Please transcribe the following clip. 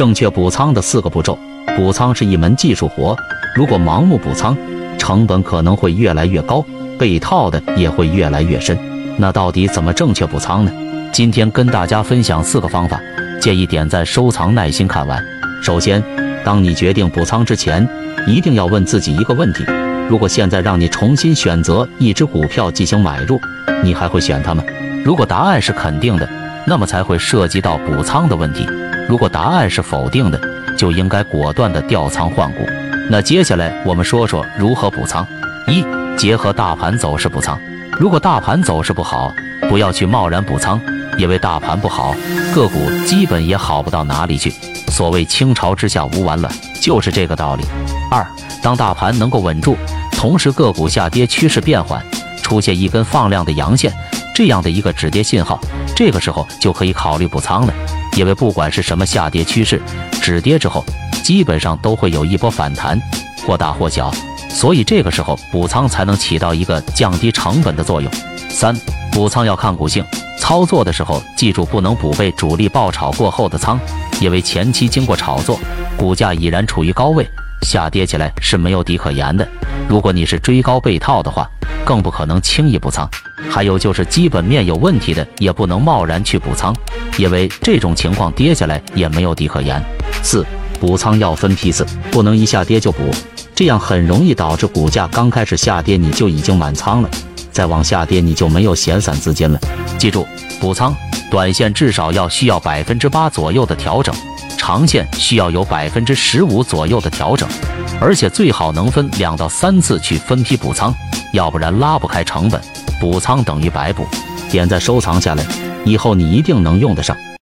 正确补仓的4个步骤。补仓是一门技术活，如果盲目补仓，成本可能会越来越高，被套的也会越来越深。那到底怎么正确补仓呢？今天跟大家分享4个方法，建议点赞、收藏、耐心看完。首先，当你决定补仓之前，一定要问自己一个问题：如果现在让你重新选择一只股票进行买入，你还会选它吗？如果答案是肯定的，那么才会涉及到补仓的问题；如果答案是否定的，就应该果断的调仓换股。那接下来我们说说如何补仓。一、结合大盘走势补仓。如果大盘走势不好，不要去贸然补仓，因为大盘不好，个股基本也好不到哪里去。所谓倾巢之下无完卵，就是这个道理。二、当大盘能够稳住，同时个股下跌趋势变缓，出现一根放量的阳线，这样的一个止跌信号，这个时候就可以考虑补仓了。因为不管是什么下跌趋势，止跌之后基本上都会有一波反弹，或大或小，所以这个时候补仓才能起到一个降低成本的作用。3、补仓要看股性，操作的时候记住不能补被主力爆炒过后的仓，因为前期经过炒作，股价已然处于高位，下跌起来是没有底可言的。如果你是追高被套的话，更不可能轻易补仓。还有就是基本面有问题的也不能贸然去补仓，因为这种情况跌下来也没有底可言。4、补仓要分批次，不能一下跌就补，这样很容易导致股价刚开始下跌你就已经满仓了，再往下跌你就没有闲散资金了。记住，补仓短线至少要需要 8% 左右的调整，长线需要有 15% 左右的调整，而且最好能分2到3次去分批补仓，要不然拉不开成本，补仓等于白补。点赞收藏下来，以后你一定能用得上。